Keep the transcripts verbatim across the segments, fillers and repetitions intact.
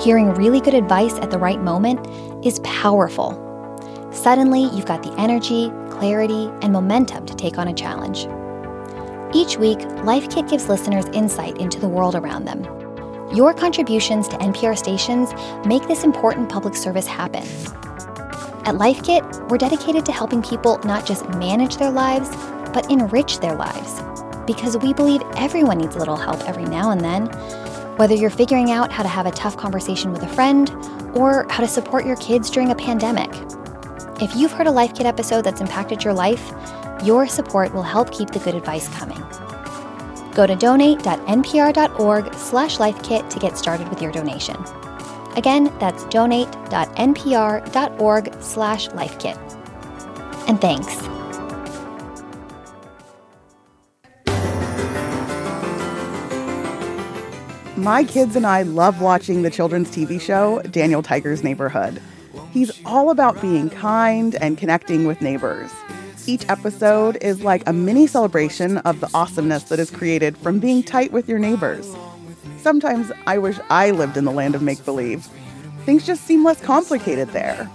Hearing really good advice at the right moment is powerful. Suddenly, you've got the energy, clarity, and momentum to take on a challenge. Each week, Life Kit gives listeners insight into the world around them. Your contributions to N P R stations make this important public service happen. At Life Kit, we're dedicated to helping people not just manage their lives, but enrich their lives. Because we believe everyone needs a little help every now and then. Whether you're figuring out how to have a tough conversation with a friend or how to support your kids during a pandemic. If you've heard a Life Kit episode that's impacted your life, your support will help keep the good advice coming. Go to donate dot n p r dot org slash life kit to get started with your donation. Again, that's donate dot n p r dot org slash life kit. And thanks. My kids and I love watching the children's T V show, Daniel Tiger's Neighborhood. He's all about being kind and connecting with neighbors. Each episode is like a mini celebration of the awesomeness that is created from being tight with your neighbors. Sometimes I wish I lived in the land of make-believe. Things just seem less complicated there.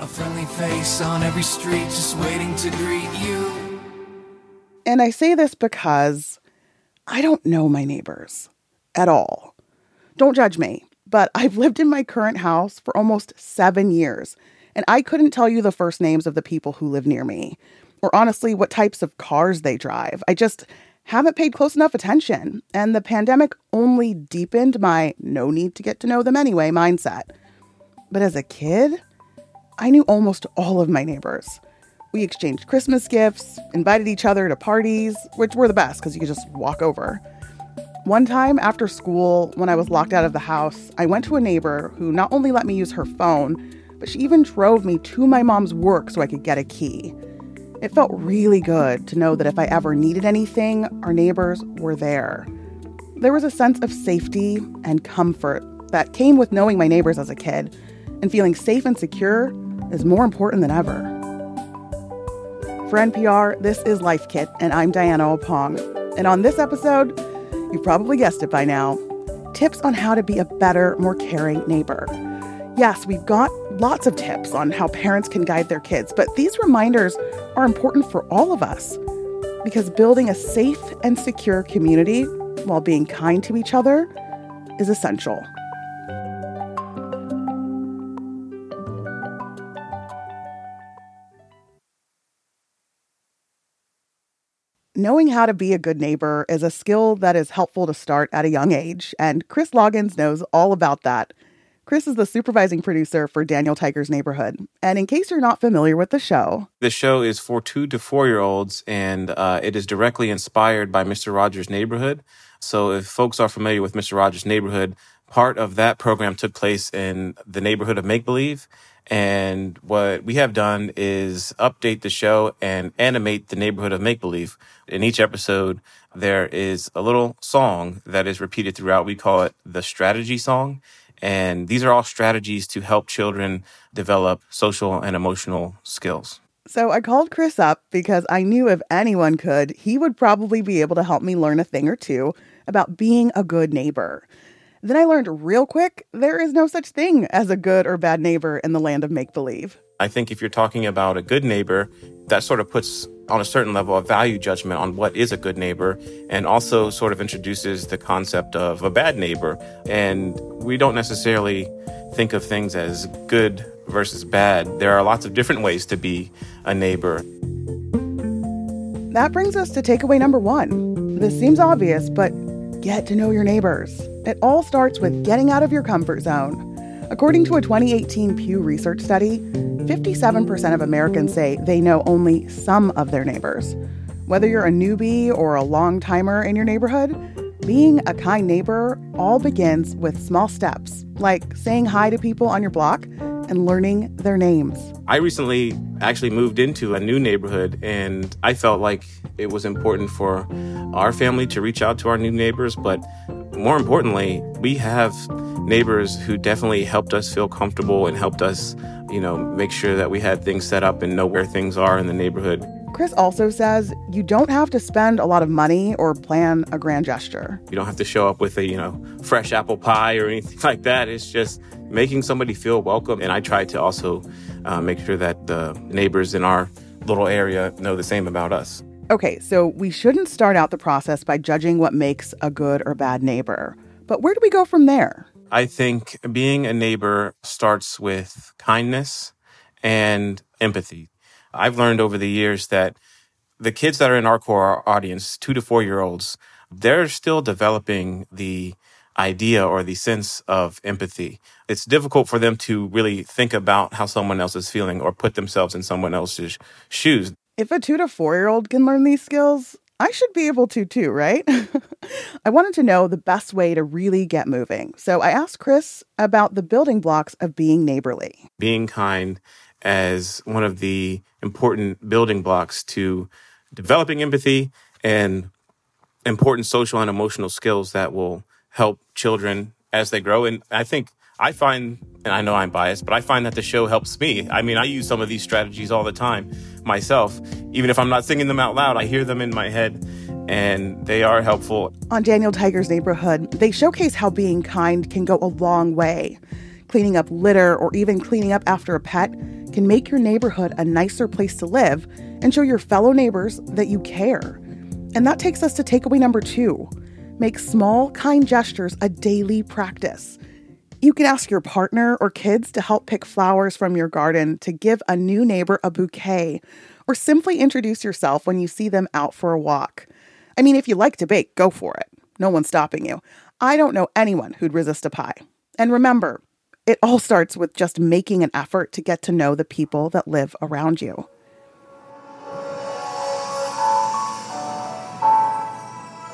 A friendly face on every street just waiting to greet you. And I say this because I don't know my neighbors. At all. Don't judge me, but I've lived in my current house for almost seven years, and I couldn't tell you the first names of the people who live near me, or honestly, what types of cars they drive. I just haven't paid close enough attention, and the pandemic only deepened my no need to get to know them anyway mindset. But as a kid, I knew almost all of my neighbors. We exchanged Christmas gifts, invited each other to parties, which were the best because you could just walk over. One time after school, when I was locked out of the house, I went to a neighbor who not only let me use her phone, but she even drove me to my mom's work so I could get a key. It felt really good to know that if I ever needed anything, our neighbors were there. There was a sense of safety and comfort that came with knowing my neighbors as a kid, and feeling safe and secure is more important than ever. For N P R, this is Life Kit, and I'm Diana Opong. And on this episode, you probably guessed it by now, tips on how to be a better, more caring neighbor. Yes, we've got lots of tips on how parents can guide their kids, but these reminders are important for all of us because building a safe and secure community while being kind to each other is essential. Knowing how to be a good neighbor is a skill that is helpful to start at a young age, and Chris Loggins knows all about that. Chris is the supervising producer for Daniel Tiger's Neighborhood, and in case you're not familiar with the show... The show is for two to four-year-olds, and uh, it is directly inspired by Mister Rogers' Neighborhood. So if folks are familiar with Mister Rogers' Neighborhood, part of that program took place in the neighborhood of make-believe. And what we have done is update the show and animate the neighborhood of make-believe. In each episode, there is a little song that is repeated throughout. We call it the strategy song. And these are all strategies to help children develop social and emotional skills. So I called Chris up because I knew if anyone could, he would probably be able to help me learn a thing or two about being a good neighbor. Then I learned real quick, there is no such thing as a good or bad neighbor in the land of make-believe. I think if you're talking about a good neighbor, that sort of puts on a certain level a value judgment on what is a good neighbor, and also sort of introduces the concept of a bad neighbor. And we don't necessarily think of things as good versus bad. There are lots of different ways to be a neighbor. That brings us to takeaway number one. This seems obvious, but get to know your neighbors. It all starts with getting out of your comfort zone. According to a twenty eighteen Pew Research study, fifty-seven percent of Americans say they know only some of their neighbors. Whether you're a newbie or a long-timer in your neighborhood, being a kind neighbor all begins with small steps, like saying hi to people on your block and learning their names. I recently actually moved into a new neighborhood, and I felt like it was important for our family to reach out to our new neighbors, but more importantly, we have neighbors who definitely helped us feel comfortable and helped us, you know, make sure that we had things set up and know where things are in the neighborhood. Chris also says you don't have to spend a lot of money or plan a grand gesture. You don't have to show up with a, you know, fresh apple pie or anything like that. It's just making somebody feel welcome. And I try to also uh, make sure that the neighbors in our little area know the same about us. Okay, so we shouldn't start out the process by judging what makes a good or bad neighbor. But where do we go from there? I think being a neighbor starts with kindness and empathy. I've learned over the years that the kids that are in our core audience, two to four-year-olds, they're still developing the idea or the sense of empathy. It's difficult for them to really think about how someone else is feeling or put themselves in someone else's shoes. If a two to four-year-old can learn these skills, I should be able to too, right? I wanted to know the best way to really get moving. So I asked Chris about the building blocks of being neighborly. Being kind as one of the important building blocks to developing empathy and important social and emotional skills that will help children as they grow. And I think I find, and I know I'm biased, but I find that the show helps me. I mean, I use some of these strategies all the time myself. Even if I'm not singing them out loud, I hear them in my head, and they are helpful. On Daniel Tiger's Neighborhood, they showcase how being kind can go a long way. Cleaning up litter or even cleaning up after a pet can make your neighborhood a nicer place to live and show your fellow neighbors that you care. And that takes us to takeaway number two. Make small, kind gestures a daily practice. You can ask your partner or kids to help pick flowers from your garden, to give a new neighbor a bouquet, or simply introduce yourself when you see them out for a walk. I mean, if you like to bake, go for it. No one's stopping you. I don't know anyone who'd resist a pie. And remember, it all starts with just making an effort to get to know the people that live around you.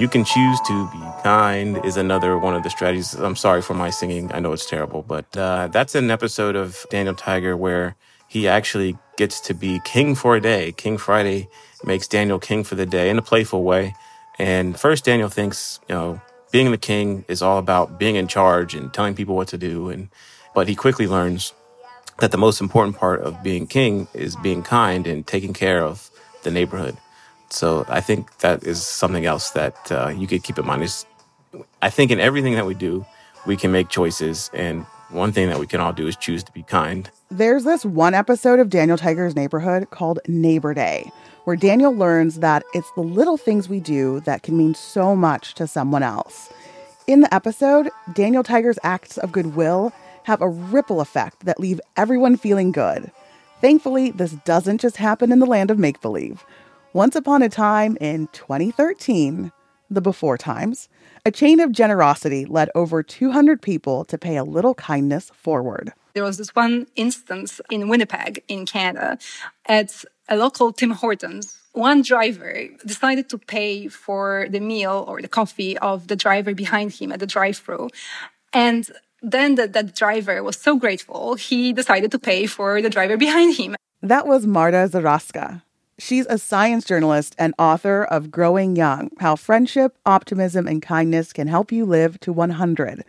You can choose to be kind is another one of the strategies. I'm sorry for my singing. I know it's terrible, but uh, that's an episode of Daniel Tiger where he actually gets to be king for a day. King Friday makes Daniel king for the day in a playful way. And first, Daniel thinks, you know, being the king is all about being in charge and telling people what to do. And but he quickly learns that the most important part of being king is being kind and taking care of the neighborhood. So I think that is something else that uh, you could keep in mind. Is I think in everything that we do, we can make choices. And one thing that we can all do is choose to be kind. There's this one episode of Daniel Tiger's Neighborhood called Neighbor Day, where Daniel learns that it's the little things we do that can mean so much to someone else. In the episode, Daniel Tiger's acts of goodwill have a ripple effect that leave everyone feeling good. Thankfully, this doesn't just happen in the land of make-believe. Once upon a time in twenty thirteen, the before times, a chain of generosity led over two hundred people to pay a little kindness forward. There was this one instance in Winnipeg, in Canada, at a local Tim Hortons. One driver decided to pay for the meal or the coffee of the driver behind him at the drive-thru. And then the, that driver was so grateful, he decided to pay for the driver behind him. That was Marta Zaraska. She's a science journalist and author of Growing Young, How Friendship, Optimism, and Kindness Can Help You Live to one hundred.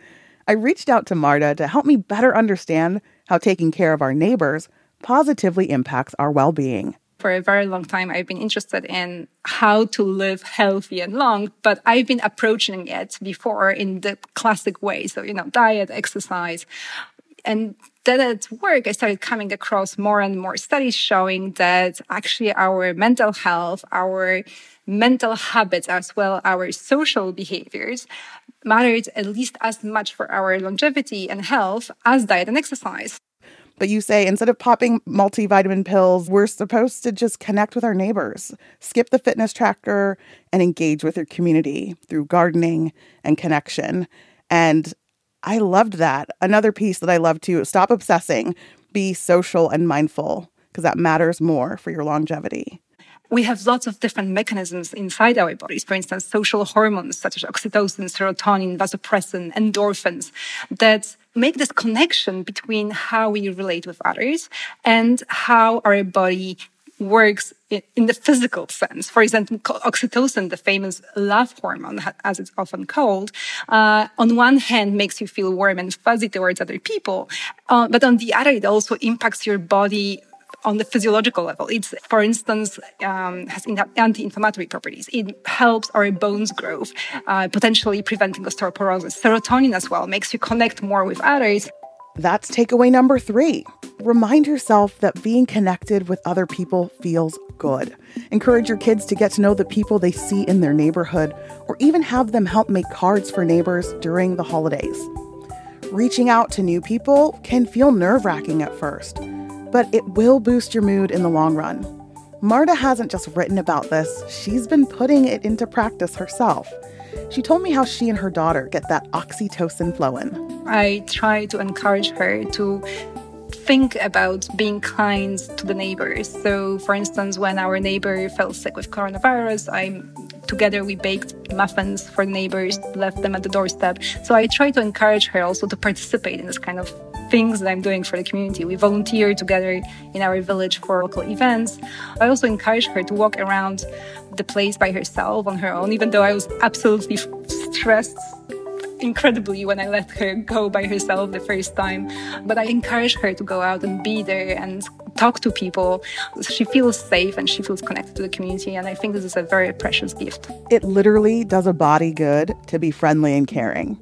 I reached out to Marta to help me better understand how taking care of our neighbors positively impacts our well-being. For a very long time, I've been interested in how to live healthy and long, but I've been approaching it before in the classic way. So, you know, diet, exercise. And then at work, I started coming across more and more studies showing that actually our mental health, our mental habits, as well our social behaviors mattered at least as much for our longevity and health as diet and exercise. But you say instead of popping multivitamin pills, we're supposed to just connect with our neighbors, skip the fitness tracker, and engage with your community through gardening and connection. And I loved that. Another piece that I love too, stop obsessing, be social and mindful, because that matters more for your longevity. We have lots of different mechanisms inside our bodies. For instance, social hormones such as oxytocin, serotonin, vasopressin, endorphins that make this connection between how we relate with others and how our body works in the physical sense. For example, oxytocin, the famous love hormone, as it's often called, uh, on one hand makes you feel warm and fuzzy towards other people, uh, but on the other, it also impacts your body on the physiological level. It's, for instance, um, has anti-inflammatory properties. It helps our bones growth, uh, potentially preventing osteoporosis. Serotonin as well makes you connect more with others. That's takeaway number three. Remind yourself that being connected with other people feels good. Encourage your kids to get to know the people they see in their neighborhood, or even have them help make cards for neighbors during the holidays. Reaching out to new people can feel nerve-wracking at first, but it will boost your mood in the long run. Marta hasn't just written about this, she's been putting it into practice herself. She told me how she and her daughter get that oxytocin flowing. I try to encourage her to think about being kind to the neighbors. So, for instance, when our neighbor fell sick with coronavirus, I together we baked muffins for neighbors, left them at the doorstep. So I try to encourage her also to participate in this kind of things that I'm doing for the community. We volunteer together in our village for local events. I also encourage her to walk around the place by herself on her own, even though I was absolutely stressed incredibly when I let her go by herself the first time. But I encourage her to go out and be there and talk to people. She feels safe and she feels connected to the community. And I think this is a very precious gift. It literally does a body good to be friendly and caring.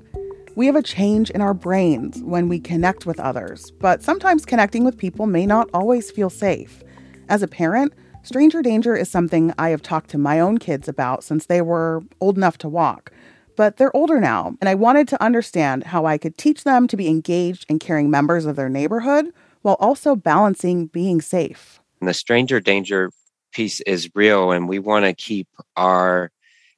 We have a change in our brains when we connect with others, but sometimes connecting with people may not always feel safe. As a parent, stranger danger is something I have talked to my own kids about since they were old enough to walk, but they're older now, and I wanted to understand how I could teach them to be engaged and caring members of their neighborhood while also balancing being safe. And the stranger danger piece is real, and we want to keep our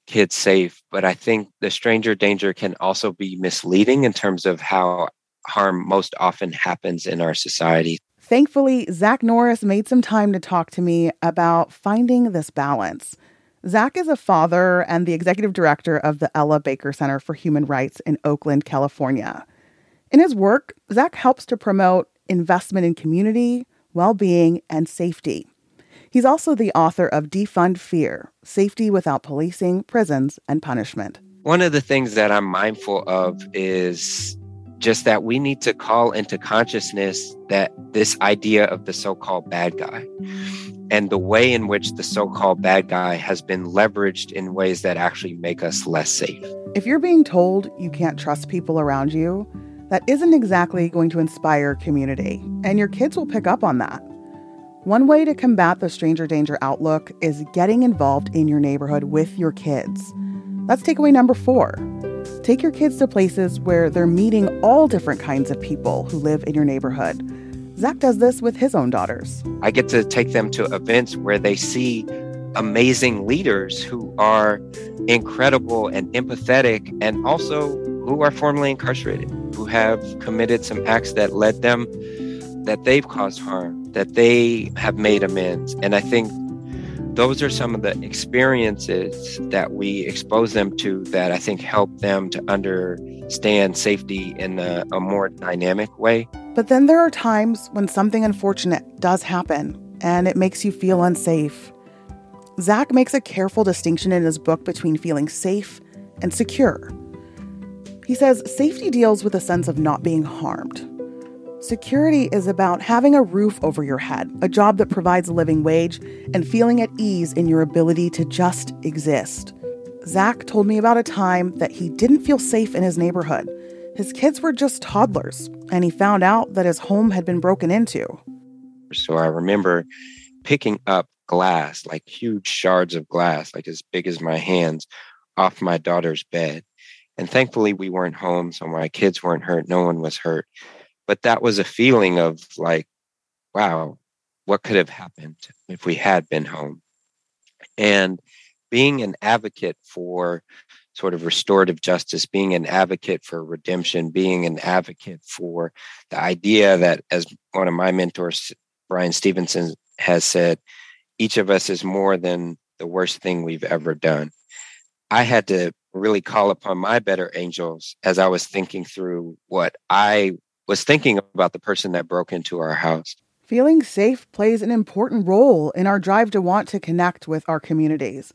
kids safe, but I think the stranger danger can also be misleading in terms of how harm most often happens in our society. Thankfully, Zach Norris made some time to talk to me about finding this balance. Zach is a father and the executive director of the Ella Baker Center for Human Rights in Oakland, California. In his work, Zach helps to promote investment in community, well-being, and safety. He's also the author of Defund Fear, Safety Without Policing, Prisons, and Punishment. One of the things that I'm mindful of is just that we need to call into consciousness that this idea of the so-called bad guy and the way in which the so-called bad guy has been leveraged in ways that actually make us less safe. If you're being told you can't trust people around you, that isn't exactly going to inspire community, and your kids will pick up on that. One way to combat the stranger danger outlook is getting involved in your neighborhood with your kids. That's takeaway number four. Take your kids to places where they're meeting all different kinds of people who live in your neighborhood. Zach does this with his own daughters. I get to take them to events where they see amazing leaders who are incredible and empathetic, and also who are formerly incarcerated, who have committed some acts that led them, that they've caused harm, that they have made amends. And I think those are some of the experiences that we expose them to that I think help them to understand safety in a, a more dynamic way. But then there are times when something unfortunate does happen and it makes you feel unsafe. Zach makes a careful distinction in his book between feeling safe and secure. He says safety deals with a sense of not being harmed. Security is about having a roof over your head, a job that provides a living wage, and feeling at ease in your ability to just exist. Zach told me about a time that he didn't feel safe in his neighborhood. His kids were just toddlers, and he found out that his home had been broken into. So I remember picking up glass, like huge shards of glass, like as big as my hands, off my daughter's bed. And thankfully, we weren't home, so my kids weren't hurt. No one was hurt. But that was a feeling of like, wow, what could have happened if we had been home? And being an advocate for sort of restorative justice, being an advocate for redemption, being an advocate for the idea that, as one of my mentors, Bryan Stevenson, has said, each of us is more than the worst thing we've ever done. I had to really call upon my better angels as I was thinking through what I was thinking about the person that broke into our house. Feeling safe plays an important role in our drive to want to connect with our communities.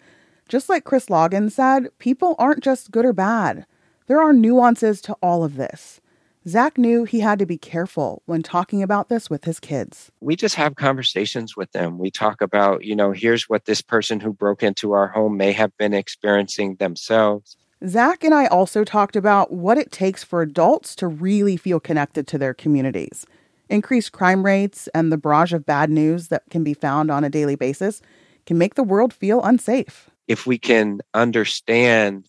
Just like Chris Loggins said, people aren't just good or bad. There are nuances to all of this. Zach knew he had to be careful when talking about this with his kids. We just have conversations with them. We talk about, you know, here's what this person who broke into our home may have been experiencing themselves. Zach and I also talked about what it takes for adults to really feel connected to their communities. Increased crime rates and the barrage of bad news that can be found on a daily basis can make the world feel unsafe. If we can understand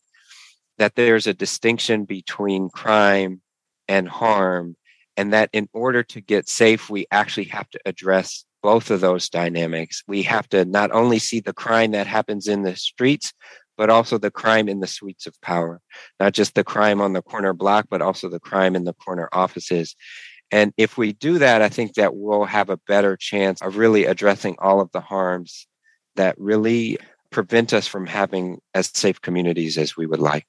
that there's a distinction between crime and harm, and that in order to get safe, we actually have to address both of those dynamics. We have to not only see the crime that happens in the streets, but also the crime in the suites of power, not just the crime on the corner block, but also the crime in the corner offices. And if we do that, I think that we'll have a better chance of really addressing all of the harms that really prevent us from having as safe communities as we would like.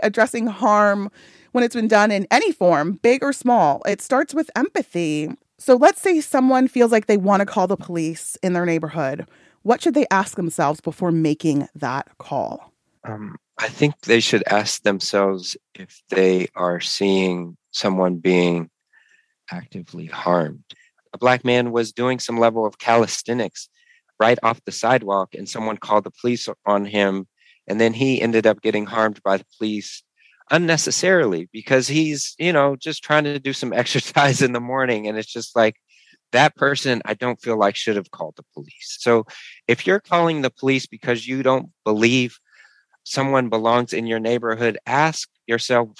Addressing harm, when it's been done in any form, big or small, it starts with empathy. So let's say someone feels like they want to call the police in their neighborhood. What should they ask themselves before making that call? Um, I think they should ask themselves if they are seeing someone being actively harmed. A Black man was doing some level of calisthenics right off the sidewalk, and someone called the police on him. And then he ended up getting harmed by the police unnecessarily because he's, you know, just trying to do some exercise in the morning. And it's just like, that person, I don't feel like should have called the police. So if you're calling the police because you don't believe someone belongs in your neighborhood, ask yourself,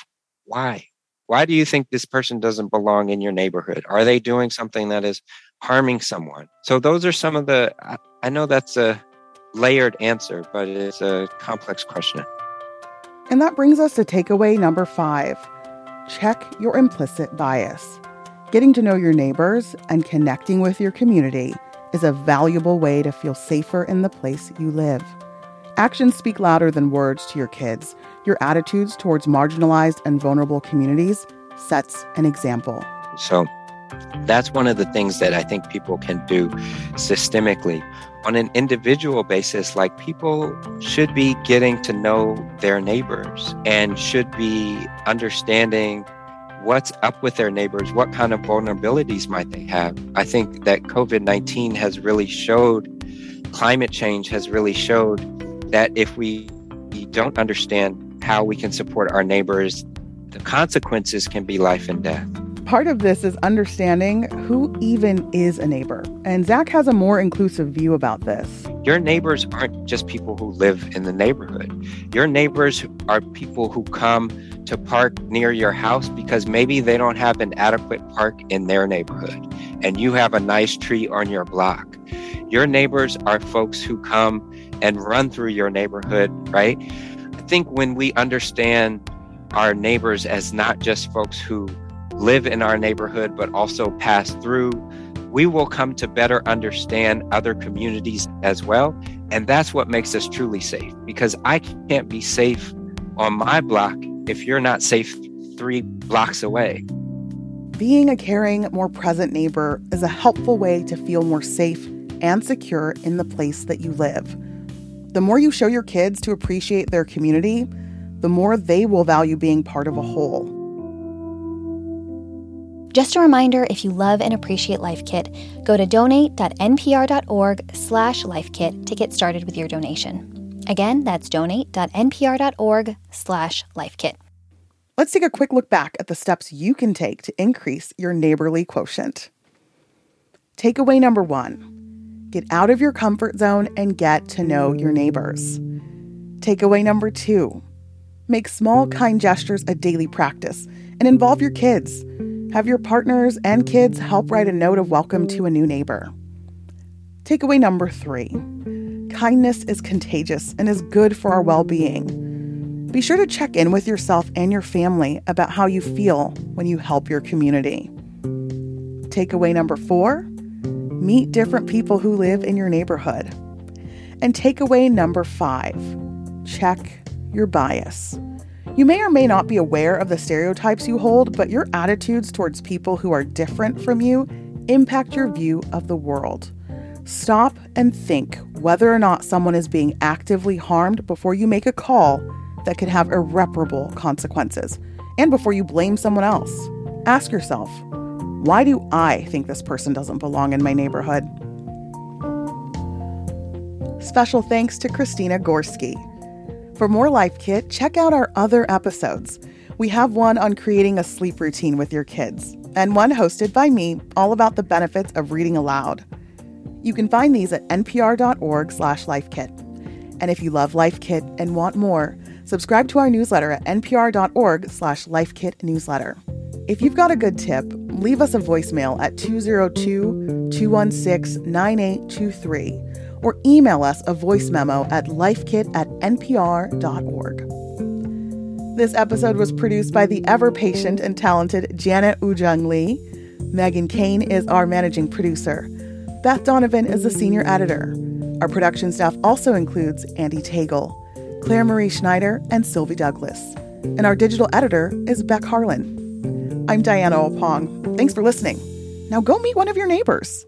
why? Why do you think this person doesn't belong in your neighborhood? Are they doing something that is harming someone? So those are some of the, I, I know that's a layered answer, but it's a complex question. And that brings us to takeaway number five. Check your implicit bias. Getting to know your neighbors and connecting with your community is a valuable way to feel safer in the place you live. Actions speak louder than words to your kids. Your attitudes towards marginalized and vulnerable communities sets an example. So that's one of the things that I think people can do systemically. On an individual basis, like, people should be getting to know their neighbors and should be understanding what's up with their neighbors, what kind of vulnerabilities might they have. I think that COVID nineteen has really showed, climate change has really showed that if we don't understand how we can support our neighbors, the consequences can be life and death. Part of this is understanding who even is a neighbor. And Zach has a more inclusive view about this. Your neighbors aren't just people who live in the neighborhood. Your neighbors are people who come to park near your house because maybe they don't have an adequate park in their neighborhood, and you have a nice tree on your block. Your neighbors are folks who come and run through your neighborhood, right? I think when we understand our neighbors as not just folks who live in our neighborhood, but also pass through, we will come to better understand other communities as well. And that's what makes us truly safe, because I can't be safe on my block if you're not safe three blocks away. Being a caring, more present neighbor is a helpful way to feel more safe and secure in the place that you live. The more you show your kids to appreciate their community, the more they will value being part of a whole. Just a reminder, if you love and appreciate Life Kit, go to donate.npr.org slash lifekit to get started with your donation. Again, that's donate.npr.org slash lifekit. Let's take a quick look back at the steps you can take to increase your neighborly quotient. Takeaway number one, get out of your comfort zone and get to know your neighbors. Takeaway number two, make small, kind gestures a daily practice and involve your kids. Have your partners and kids help write a note of welcome to a new neighbor. Takeaway number three, kindness is contagious and is good for our well-being. Be sure to check in with yourself and your family about how you feel when you help your community. Takeaway number four, meet different people who live in your neighborhood. And takeaway number five, check your bias. You may or may not be aware of the stereotypes you hold, but your attitudes towards people who are different from you impact your view of the world. Stop and think whether or not someone is being actively harmed before you make a call that could have irreparable consequences, and before you blame someone else. Ask yourself, why do I think this person doesn't belong in my neighborhood? Special thanks to Christina Gorski. For more Life Kit, check out our other episodes. We have one on creating a sleep routine with your kids, and one hosted by me, all about the benefits of reading aloud. You can find these at N P R dot org slash life kit. And if you love Life Kit and want more, subscribe to our newsletter at N P R dot org slash life kit newsletter. If you've got a good tip, leave us a voicemail at two zero two, two one six, nine eight two three or email us a voice memo at lifekit at N P R dot org. This episode was produced by the ever-patient and talented Janet Ujung Lee. Megan Kane is our managing producer. Beth Donovan is the senior editor. Our production staff also includes Andy Tagle, Claire Marie Schneider, and Sylvie Douglas. And our digital editor is Beck Harlan. I'm Diana Opong. Thanks for listening. Now go meet one of your neighbors.